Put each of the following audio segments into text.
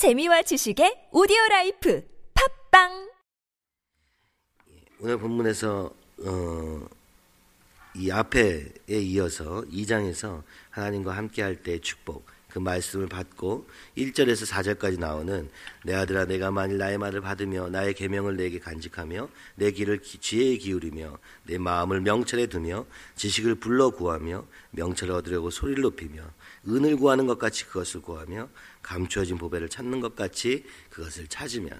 재미와 지식의 오디오라이프 팝빵. 오늘 본문에서 이 앞에에 이어서 2장에서 하나님과 함께할 때의 축복, 그 말씀을 받고 1절에서 4절까지 나오는 내 아들아 내가 만일 나의 말을 받으며 나의 계명을 내게 간직하며 내 길을 지혜에 기울이며 내 마음을 명철에 두며 지식을 불러 구하며 명철을 얻으려고 소리를 높이며 은을 구하는 것 같이 그것을 구하며 감추어진 보배를 찾는 것 같이 그것을 찾으면,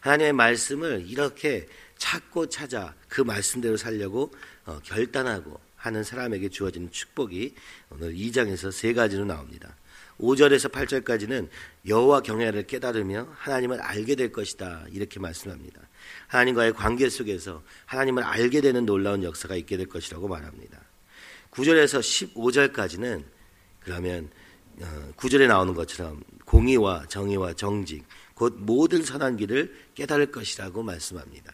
하나님의 말씀을 이렇게 찾고 찾아 그 말씀대로 살려고 결단하고 하는 사람에게 주어지는 축복이 오늘 2장에서 세 가지로 나옵니다. 5절에서 8절까지는 여호와 경외를 깨달으며 하나님을 알게 될 것이다, 이렇게 말씀합니다. 하나님과의 관계 속에서 하나님을 알게 되는 놀라운 역사가 있게 될 것이라고 말합니다. 9절에서 15절까지는 그러면 9절에 나오는 것처럼 공의와 정의와 정직, 곧 모든 선한 길을 깨달을 것이라고 말씀합니다.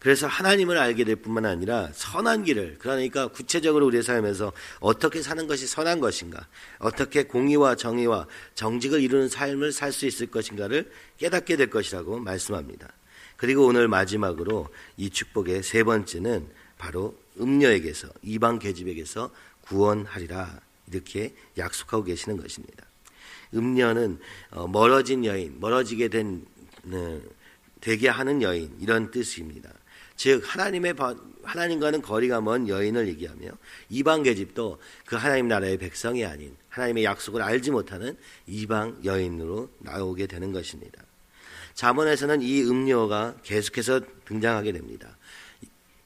그래서 하나님을 알게 될 뿐만 아니라 선한 길을, 그러니까 구체적으로 우리의 삶에서 어떻게 사는 것이 선한 것인가, 어떻게 공의와 정의와 정직을 이루는 삶을 살 수 있을 것인가를 깨닫게 될 것이라고 말씀합니다. 그리고 오늘 마지막으로 이 축복의 세 번째는 바로 음녀에게서, 이방 계집에게서 구원하리라, 이렇게 약속하고 계시는 것입니다. 음녀는 멀어진 여인, 멀어지게 되게 하는 여인, 이런 뜻입니다. 즉 하나님과는 거리가 먼 여인을 얘기하며, 이방 계집도 그 하나님 나라의 백성이 아닌 하나님의 약속을 알지 못하는 이방 여인으로 나오게 되는 것입니다. 잠언에서는 이 음녀가 계속해서 등장하게 됩니다.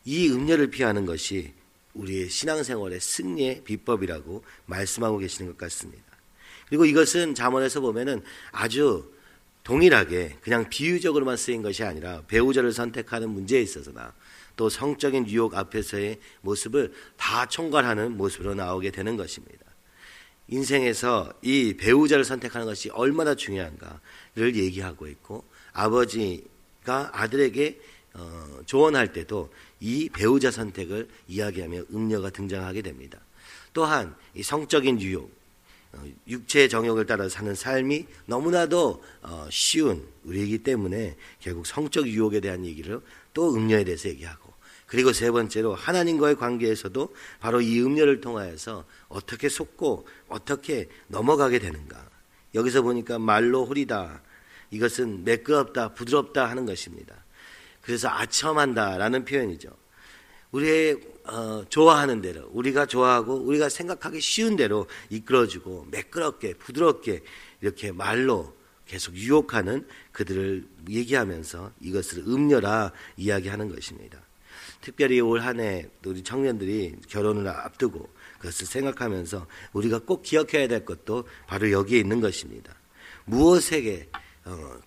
이 음녀를 피하는 것이 우리의 신앙생활의 승리의 비법이라고 말씀하고 계시는 것 같습니다. 그리고 이것은 잠언에서 보면은 아주 동일하게 그냥 비유적으로만 쓰인 것이 아니라 배우자를 선택하는 문제에 있어서나 또 성적인 유혹 앞에서의 모습을 다 총괄하는 모습으로 나오게 되는 것입니다. 인생에서 이 배우자를 선택하는 것이 얼마나 중요한가를 얘기하고 있고, 아버지가 아들에게 조언할 때도 이 배우자 선택을 이야기하며 음녀가 등장하게 됩니다. 또한 이 성적인 유혹, 육체의 정욕을 따라 사는 삶이 너무나도 쉬운 우리이기 때문에 결국 성적 유혹에 대한 얘기를 또 음녀에 대해서 얘기하고, 그리고 세 번째로 하나님과의 관계에서도 바로 이 음녀를 통하여서 어떻게 속고 어떻게 넘어가게 되는가. 여기서 보니까 말로 홀이다, 이것은 매끄럽다 부드럽다 하는 것입니다. 그래서 아첨한다라는 표현이죠. 우리의 좋아하는 대로, 우리가 좋아하고 우리가 생각하기 쉬운 대로 이끌어주고 매끄럽게 부드럽게 이렇게 말로 계속 유혹하는 그들을 얘기하면서 이것을 음녀라 이야기하는 것입니다. 특별히 올 한 해 우리 청년들이 결혼을 앞두고 그것을 생각하면서 우리가 꼭 기억해야 될 것도 바로 여기에 있는 것입니다. 무엇에게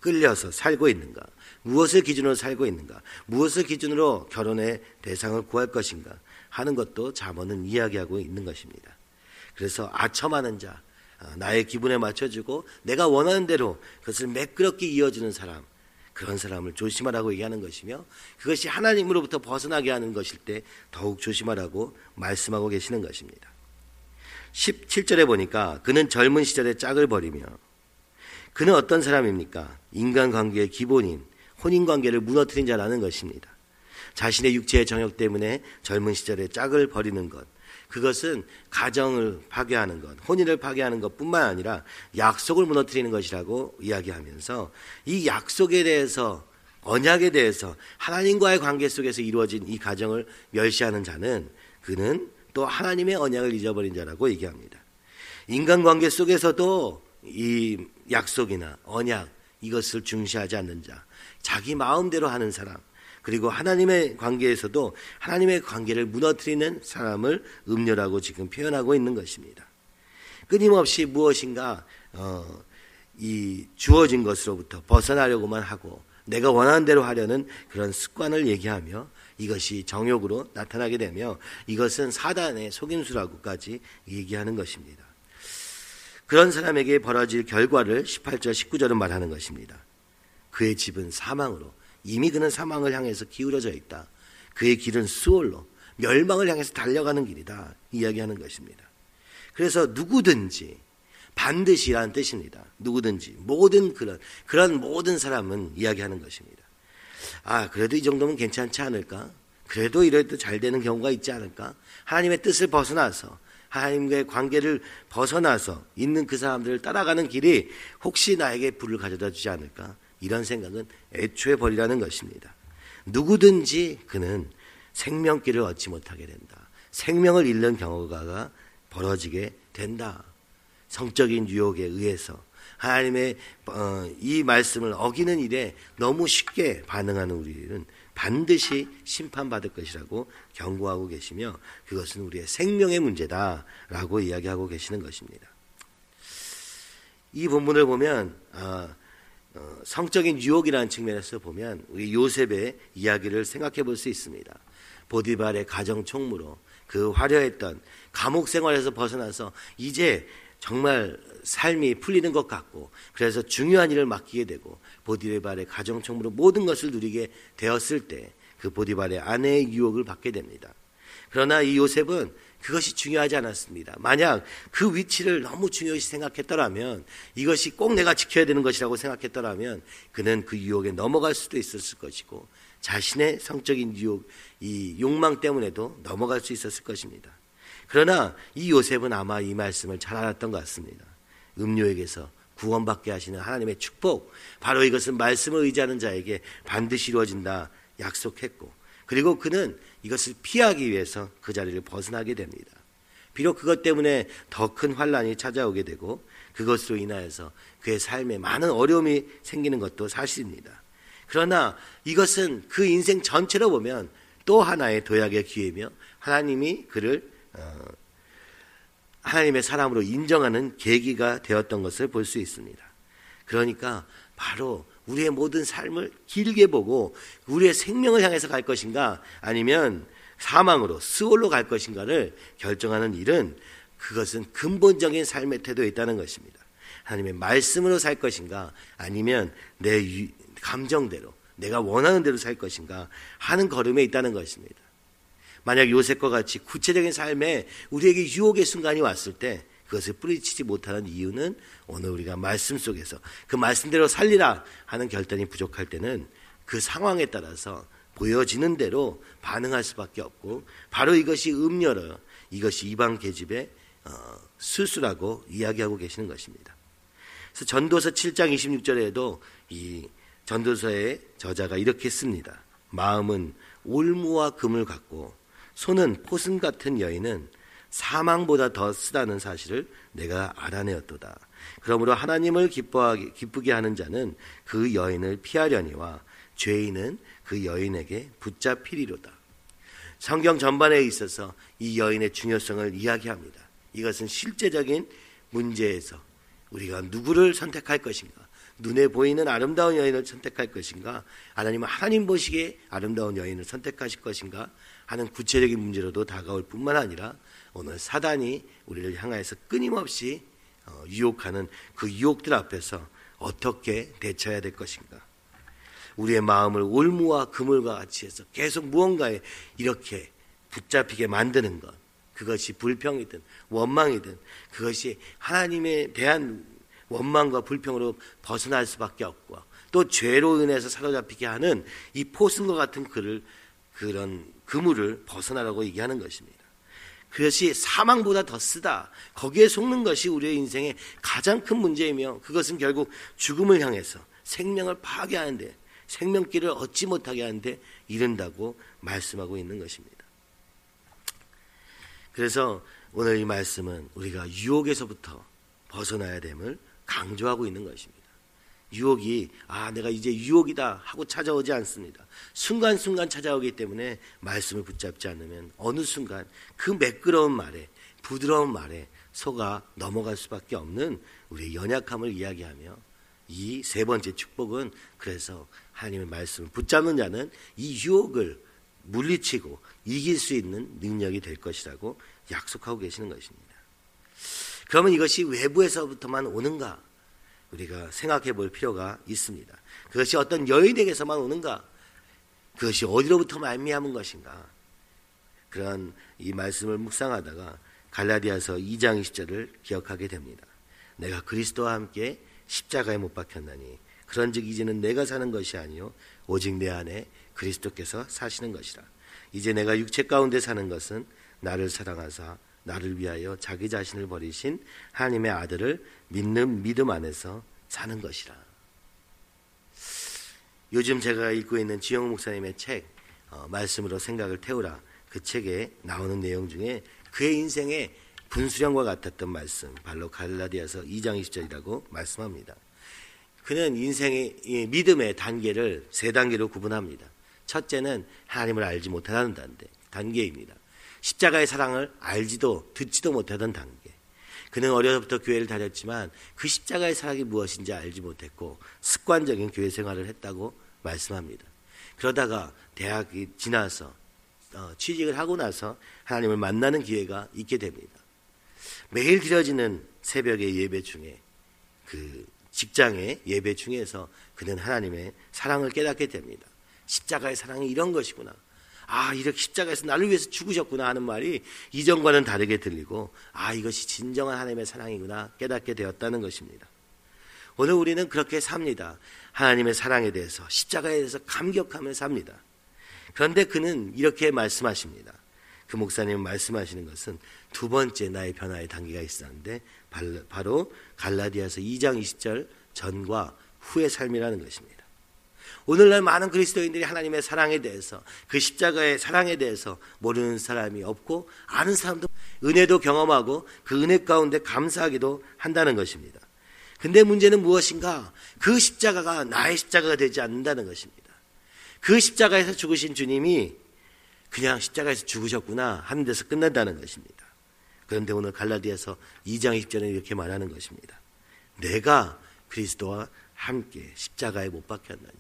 끌려서 살고 있는가? 무엇을 기준으로 살고 있는가? 무엇을 기준으로 결혼의 대상을 구할 것인가 하는 것도 잠언은 이야기하고 있는 것입니다. 그래서 아첨하는 자, 나의 기분에 맞춰주고 내가 원하는 대로 그것을 매끄럽게 이어주는 사람, 그런 사람을 조심하라고 얘기하는 것이며, 그것이 하나님으로부터 벗어나게 하는 것일 때 더욱 조심하라고 말씀하고 계시는 것입니다. 17절에 보니까 그는 젊은 시절에 짝을 버리며, 그는 어떤 사람입니까? 인간관계의 기본인 혼인관계를 무너뜨린 자라는 것입니다. 자신의 육체의 정욕 때문에 젊은 시절에 짝을 버리는 것, 그것은 가정을 파괴하는 것, 혼인을 파괴하는 것뿐만 아니라 약속을 무너뜨리는 것이라고 이야기하면서, 이 약속에 대해서, 언약에 대해서, 하나님과의 관계 속에서 이루어진 이 가정을 멸시하는 자는, 그는 또 하나님의 언약을 잊어버린 자라고 얘기합니다. 인간관계 속에서도 이 약속이나 언약, 이것을 중시하지 않는 자, 자기 마음대로 하는 사람, 그리고 하나님의 관계에서도 하나님의 관계를 무너뜨리는 사람을 음녀라고 지금 표현하고 있는 것입니다. 끊임없이 무엇인가 이 주어진 것으로부터 벗어나려고만 하고 내가 원하는 대로 하려는 그런 습관을 얘기하며, 이것이 정욕으로 나타나게 되며 이것은 사단의 속임수라고까지 얘기하는 것입니다. 그런 사람에게 벌어질 결과를 18절, 19절은 말하는 것입니다. 그의 집은 사망으로, 이미 그는 사망을 향해서 기울어져 있다. 그의 길은 수월로, 멸망을 향해서 달려가는 길이다, 이야기하는 것입니다. 그래서 누구든지 반드시라는 뜻입니다. 누구든지 모든 그런 모든 사람은 이야기하는 것입니다. 아, 그래도 이 정도면 괜찮지 않을까? 그래도 이래도 잘 되는 경우가 있지 않을까? 하나님의 뜻을 벗어나서 하나님과의 관계를 벗어나서 있는 그 사람들을 따라가는 길이 혹시 나에게 불을 가져다 주지 않을까? 이런 생각은 애초에 버리라는 것입니다. 누구든지 그는 생명길을 얻지 못하게 된다. 생명을 잃는 경우가 벌어지게 된다. 성적인 유혹에 의해서 하나님의 이 말씀을 어기는 일에 너무 쉽게 반응하는 우리는 반드시 심판받을 것이라고 경고하고 계시며 그것은 우리의 생명의 문제다라고 이야기하고 계시는 것입니다. 이 본문을 보면 성적인 유혹이라는 측면에서 보면 우리 요셉의 이야기를 생각해 볼 수 있습니다. 보디발의 가정 총무로 그 화려했던 감옥 생활에서 벗어나서 이제 정말 삶이 풀리는 것 같고 그래서 중요한 일을 맡기게 되고 보디발의 가정 총무로 모든 것을 누리게 되었을 때 그 보디발의 아내의 유혹을 받게 됩니다. 그러나 이 요셉은 그것이 중요하지 않았습니다. 만약 그 위치를 너무 중요시 생각했더라면 이것이 꼭 내가 지켜야 되는 것이라고 생각했더라면 그는 그 유혹에 넘어갈 수도 있었을 것이고 자신의 성적인 유혹, 이 욕망 때문에도 넘어갈 수 있었을 것입니다. 그러나 이 요셉은 아마 이 말씀을 잘 알았던 것 같습니다. 음료에게서 구원받게 하시는 하나님의 축복, 바로 이것은 말씀을 의지하는 자에게 반드시 이루어진다 약속했고 그리고 그는 이것을 피하기 위해서 그 자리를 벗어나게 됩니다. 비록 그것 때문에 더 큰 환란이 찾아오게 되고 그것으로 인하여서 그의 삶에 많은 어려움이 생기는 것도 사실입니다. 그러나 이것은 그 인생 전체로 보면 또 하나의 도약의 기회며 하나님이 그를 하나님의 사람으로 인정하는 계기가 되었던 것을 볼 수 있습니다. 그러니까 바로 우리의 모든 삶을 길게 보고 우리의 생명을 향해서 갈 것인가 아니면 사망으로 스올로 갈 것인가를 결정하는 일은 그것은 근본적인 삶의 태도에 있다는 것입니다. 하나님의 말씀으로 살 것인가 아니면 내 감정대로 내가 원하는 대로 살 것인가 하는 걸음에 있다는 것입니다. 만약 요셉과 같이 구체적인 삶에 우리에게 유혹의 순간이 왔을 때 그것을 뿌리치지 못하는 이유는 오늘 우리가 말씀 속에서 그 말씀대로 살리라 하는 결단이 부족할 때는 그 상황에 따라서 보여지는 대로 반응할 수밖에 없고 바로 이것이 음녀라 이것이 이방 계집의 술수라고 이야기하고 계시는 것입니다. 그래서 전도서 7장 26절에도 이 전도서의 저자가 이렇게 씁니다. 마음은 올무와 금을 갖고 손은 포슨 같은 여인은 사망보다 더 쓰다는 사실을 내가 알아내었도다. 그러므로 하나님을 기쁘게 하는 자는 그 여인을 피하려니와 죄인은 그 여인에게 붙잡히리로다. 성경 전반에 있어서 이 여인의 중요성을 이야기합니다. 이것은 실제적인 문제에서 우리가 누구를 선택할 것인가, 눈에 보이는 아름다운 여인을 선택할 것인가, 하나님은 하나님 보시기에 아름다운 여인을 선택하실 것인가 하는 구체적인 문제로도 다가올 뿐만 아니라 오늘 사단이 우리를 향해서 끊임없이 유혹하는 그 유혹들 앞에서 어떻게 대처해야 될 것인가. 우리의 마음을 올무와 그물과 같이 해서 계속 무언가에 이렇게 붙잡히게 만드는 것, 그것이 불평이든 원망이든 그것이 하나님에 대한 원망과 불평으로 벗어날 수밖에 없고 또 죄로 인해서 사로잡히게 하는 이 포승과 같은 그런 그물을 벗어나라고 얘기하는 것입니다. 그것이 사망보다 더 쓰다, 거기에 속는 것이 우리의 인생의 가장 큰 문제이며 그것은 결국 죽음을 향해서 생명을 파괴하는데, 생명길을 얻지 못하게 하는데 이른다고 말씀하고 있는 것입니다. 그래서 오늘 이 말씀은 우리가 유혹에서부터 벗어나야 됨을 강조하고 있는 것입니다. 유혹이 내가 이제 유혹이다 하고 찾아오지 않습니다. 순간순간 찾아오기 때문에 말씀을 붙잡지 않으면 어느 순간 그 매끄러운 말에 부드러운 말에 속아 넘어갈 수밖에 없는 우리의 연약함을 이야기하며 이 세 번째 축복은 그래서 하나님의 말씀을 붙잡는 자는 이 유혹을 물리치고 이길 수 있는 능력이 될 것이라고 약속하고 계시는 것입니다. 그러면 이것이 외부에서부터만 오는가? 우리가 생각해 볼 필요가 있습니다. 그것이 어떤 여인에게서만 오는가? 그것이 어디로부터 말미암은 것인가? 그런 이 말씀을 묵상하다가 갈라디아서 2장 20절을 기억하게 됩니다. 내가 그리스도와 함께 십자가에 못 박혔나니 그런즉 이제는 내가 사는 것이 아니요 오직 내 안에 그리스도께서 사시는 것이라. 이제 내가 육체 가운데 사는 것은 나를 사랑하사 나를 위하여 자기 자신을 버리신 하나님의 아들을 믿는 믿음 안에서 사는 것이라. 요즘 제가 읽고 있는 지영 목사님의 책 말씀으로 생각을 태우라, 그 책에 나오는 내용 중에 그의 인생의 분수령과 같았던 말씀, 바로 갈라디아서 2장 20절이라고 말씀합니다. 그는 인생의 믿음의 단계를 세 단계로 구분합니다. 첫째는 하나님을 알지 못하는 단계입니다. 십자가의 사랑을 알지도 듣지도 못하던 단계. 그는 어려서부터 교회를 다녔지만 그 십자가의 사랑이 무엇인지 알지 못했고 습관적인 교회 생활을 했다고 말씀합니다. 그러다가 대학이 지나서 취직을 하고 나서 하나님을 만나는 기회가 있게 됩니다. 매일 드려지는 새벽의 예배 중에 그 직장의 예배 중에서 그는 하나님의 사랑을 깨닫게 됩니다. 십자가의 사랑이 이런 것이구나. 아, 이렇게 십자가에서 나를 위해서 죽으셨구나 하는 말이 이전과는 다르게 들리고, 아, 이것이 진정한 하나님의 사랑이구나 깨닫게 되었다는 것입니다. 오늘 우리는 그렇게 삽니다. 하나님의 사랑에 대해서, 십자가에 대해서 감격하며 삽니다. 그런데 그는 이렇게 말씀하십니다. 그 목사님 말씀하시는 것은 두 번째 나의 변화의 단계가 있었는데 바로 갈라디아서 2장 20절 전과 후의 삶이라는 것입니다. 오늘날 많은 그리스도인들이 하나님의 사랑에 대해서, 그 십자가의 사랑에 대해서 모르는 사람이 없고 아는 사람도, 은혜도 경험하고 그 은혜 가운데 감사하기도 한다는 것입니다. 근데 문제는 무엇인가? 그 십자가가 나의 십자가가 되지 않는다는 것입니다. 그 십자가에서 죽으신 주님이 그냥 십자가에서 죽으셨구나 하는 데서 끝난다는 것입니다. 그런데 오늘 갈라디아서 2장 20절에 이렇게 말하는 것입니다. 내가 그리스도와 함께 십자가에 못 박혔나니.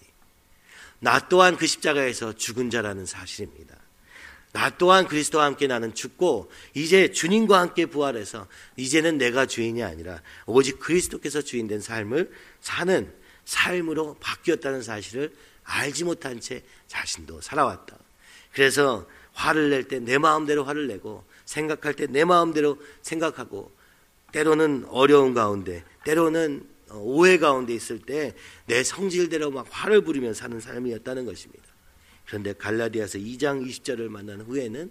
나 또한 그 십자가에서 죽은 자라는 사실입니다. 나 또한 그리스도와 함께 나는 죽고 이제 주님과 함께 부활해서 이제는 내가 주인이 아니라 오직 그리스도께서 주인된 삶을 사는 삶으로 바뀌었다는 사실을 알지 못한 채 자신도 살아왔다. 그래서 화를 낼 때 내 마음대로 화를 내고, 생각할 때 내 마음대로 생각하고, 때로는 어려운 가운데, 때로는 오해 가운데 있을 때 내 성질대로 막 화를 부리며 사는 삶이었다는 것입니다. 그런데 갈라디아서 2장 20절을 만난 후에는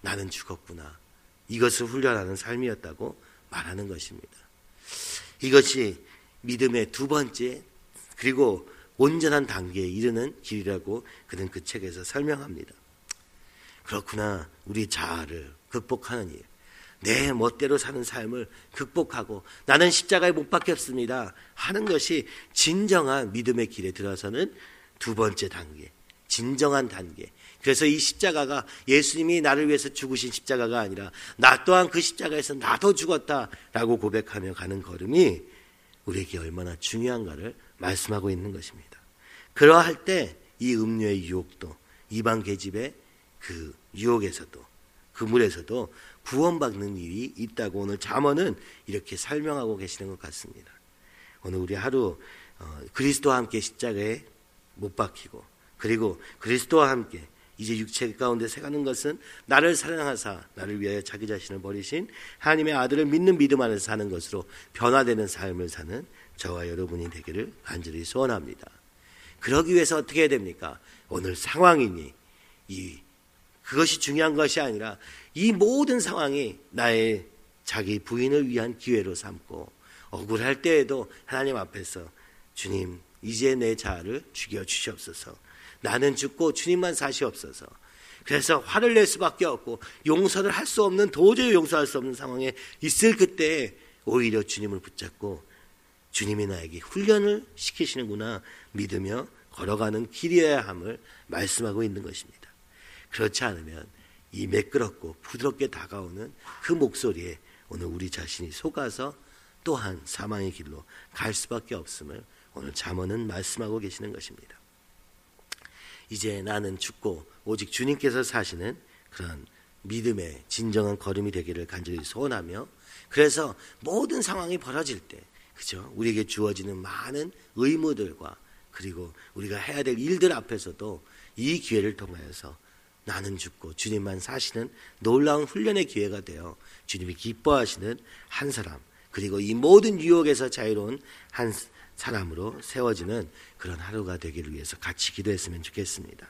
나는 죽었구나, 이것을 훈련하는 삶이었다고 말하는 것입니다. 이것이 믿음의 두 번째 그리고 온전한 단계에 이르는 길이라고 그는 그 책에서 설명합니다. 그렇구나, 우리 자아를 극복하는 일, 내 멋대로 사는 삶을 극복하고 나는 십자가에 못 박혔습니다 하는 것이 진정한 믿음의 길에 들어서는 두 번째 단계, 진정한 단계. 그래서 이 십자가가 예수님이 나를 위해서 죽으신 십자가가 아니라 나 또한 그 십자가에서 나도 죽었다라고 고백하며 가는 걸음이 우리에게 얼마나 중요한가를 말씀하고 있는 것입니다. 그러할 때 이 음료의 유혹도, 이방 계집의 그 유혹에서도, 그물에서도 구원받는 일이 있다고 오늘 잠언은 이렇게 설명하고 계시는 것 같습니다. 오늘 우리 하루 그리스도와 함께 십자가에 못 박히고, 그리고 그리스도와 함께 이제 육체 가운데 생하는 것은 나를 사랑하사 나를 위하여 자기 자신을 버리신 하나님의 아들을 믿는 믿음 안에서 사는 것으로 변화되는 삶을 사는 저와 여러분이 되기를 간절히 소원합니다. 그러기 위해서 어떻게 해야 됩니까? 오늘 상황이니 그것이 중요한 것이 아니라 이 모든 상황이 나의 자기 부인을 위한 기회로 삼고, 억울할 때에도 하나님 앞에서 주님 이제 내 자아를 죽여주시옵소서, 나는 죽고 주님만 사시옵소서. 그래서 화를 낼 수밖에 없고 용서를 할 수 없는, 도저히 용서할 수 없는 상황에 있을 그때에 오히려 주님을 붙잡고 주님이 나에게 훈련을 시키시는구나 믿으며 걸어가는 길이어야 함을 말씀하고 있는 것입니다. 그렇지 않으면 이 매끄럽고 부드럽게 다가오는 그 목소리에 오늘 우리 자신이 속아서 또한 사망의 길로 갈 수밖에 없음을 오늘 잠언은 말씀하고 계시는 것입니다. 이제 나는 죽고 오직 주님께서 사시는 그런 믿음의 진정한 걸음이 되기를 간절히 소원하며, 그래서 모든 상황이 벌어질 때, 그죠, 우리에게 주어지는 많은 의무들과 그리고 우리가 해야 될 일들 앞에서도 이 기회를 통하여서 나는 죽고 주님만 사시는 놀라운 훈련의 기회가 되어 주님이 기뻐하시는 한 사람, 그리고 이 모든 유혹에서 자유로운 한 사람으로 세워지는 그런 하루가 되기를 위해서 같이 기도했으면 좋겠습니다.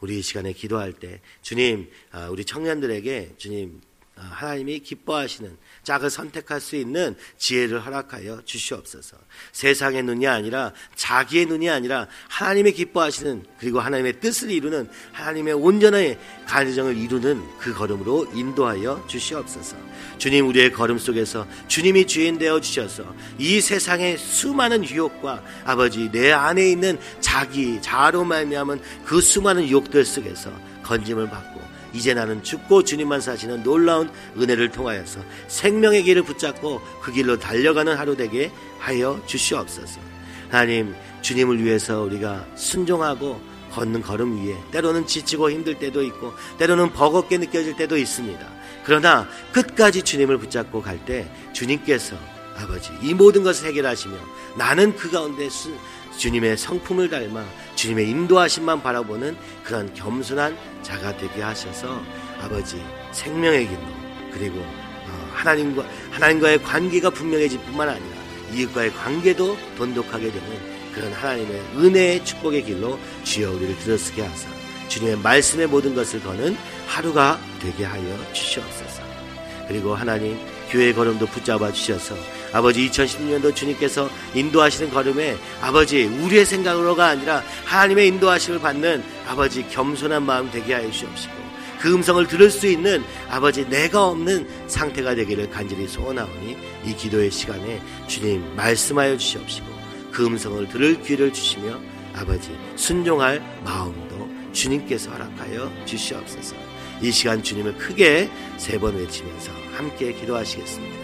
우리 이 시간에 기도할 때 주님, 우리 청년들에게 주님 하나님이 기뻐하시는 짝을 선택할 수 있는 지혜를 허락하여 주시옵소서. 세상의 눈이 아니라 자기의 눈이 아니라 하나님의 기뻐하시는 그리고 하나님의 뜻을 이루는 하나님의 온전한 간정을 이루는 그 걸음으로 인도하여 주시옵소서. 주님, 우리의 걸음 속에서 주님이 주인 되어 주셔서 이 세상의 수많은 유혹과 아버지 내 안에 있는 자기 자아로 말미암은 그 수많은 유혹들 속에서 건짐을 받고 이제 나는 죽고 주님만 사시는 놀라운 은혜를 통하여서 생명의 길을 붙잡고 그 길로 달려가는 하루 되게 하여 주시옵소서. 하나님, 주님을 위해서 우리가 순종하고 걷는 걸음 위에 때로는 지치고 힘들 때도 있고 때로는 버겁게 느껴질 때도 있습니다. 그러나 끝까지 주님을 붙잡고 갈 때 주님께서 아버지 이 모든 것을 해결하시며 나는 그 가운데 주님의 성품을 닮아 주님의 인도하심만 바라보는 그런 겸손한 자가 되게 하셔서 아버지 생명의 길로 그리고 하나님과의 관계가 분명해질 뿐만 아니라 이웃과의 관계도 돈독하게 되는 그런 하나님의 은혜의 축복의 길로 주여 우리를 들어서게 하사 주님의 말씀의 모든 것을 거는 하루가 되게 하여 주시옵소서. 그리고 하나님 교회의 걸음도 붙잡아 주셔서 아버지 2016년도 주님께서 인도하시는 걸음에 아버지 우리의 생각으로가 아니라 하나님의 인도하심을 받는 아버지 겸손한 마음 되게 하여 주시옵시고 그 음성을 들을 수 있는 아버지 내가 없는 상태가 되기를 간절히 소원하오니 이 기도의 시간에 주님 말씀하여 주시옵시고 그 음성을 들을 귀를 주시며 아버지 순종할 마음도 주님께서 허락하여 주시옵소서. 이 시간 주님을 크게 세 번 외치면서 함께 기도하시겠습니다.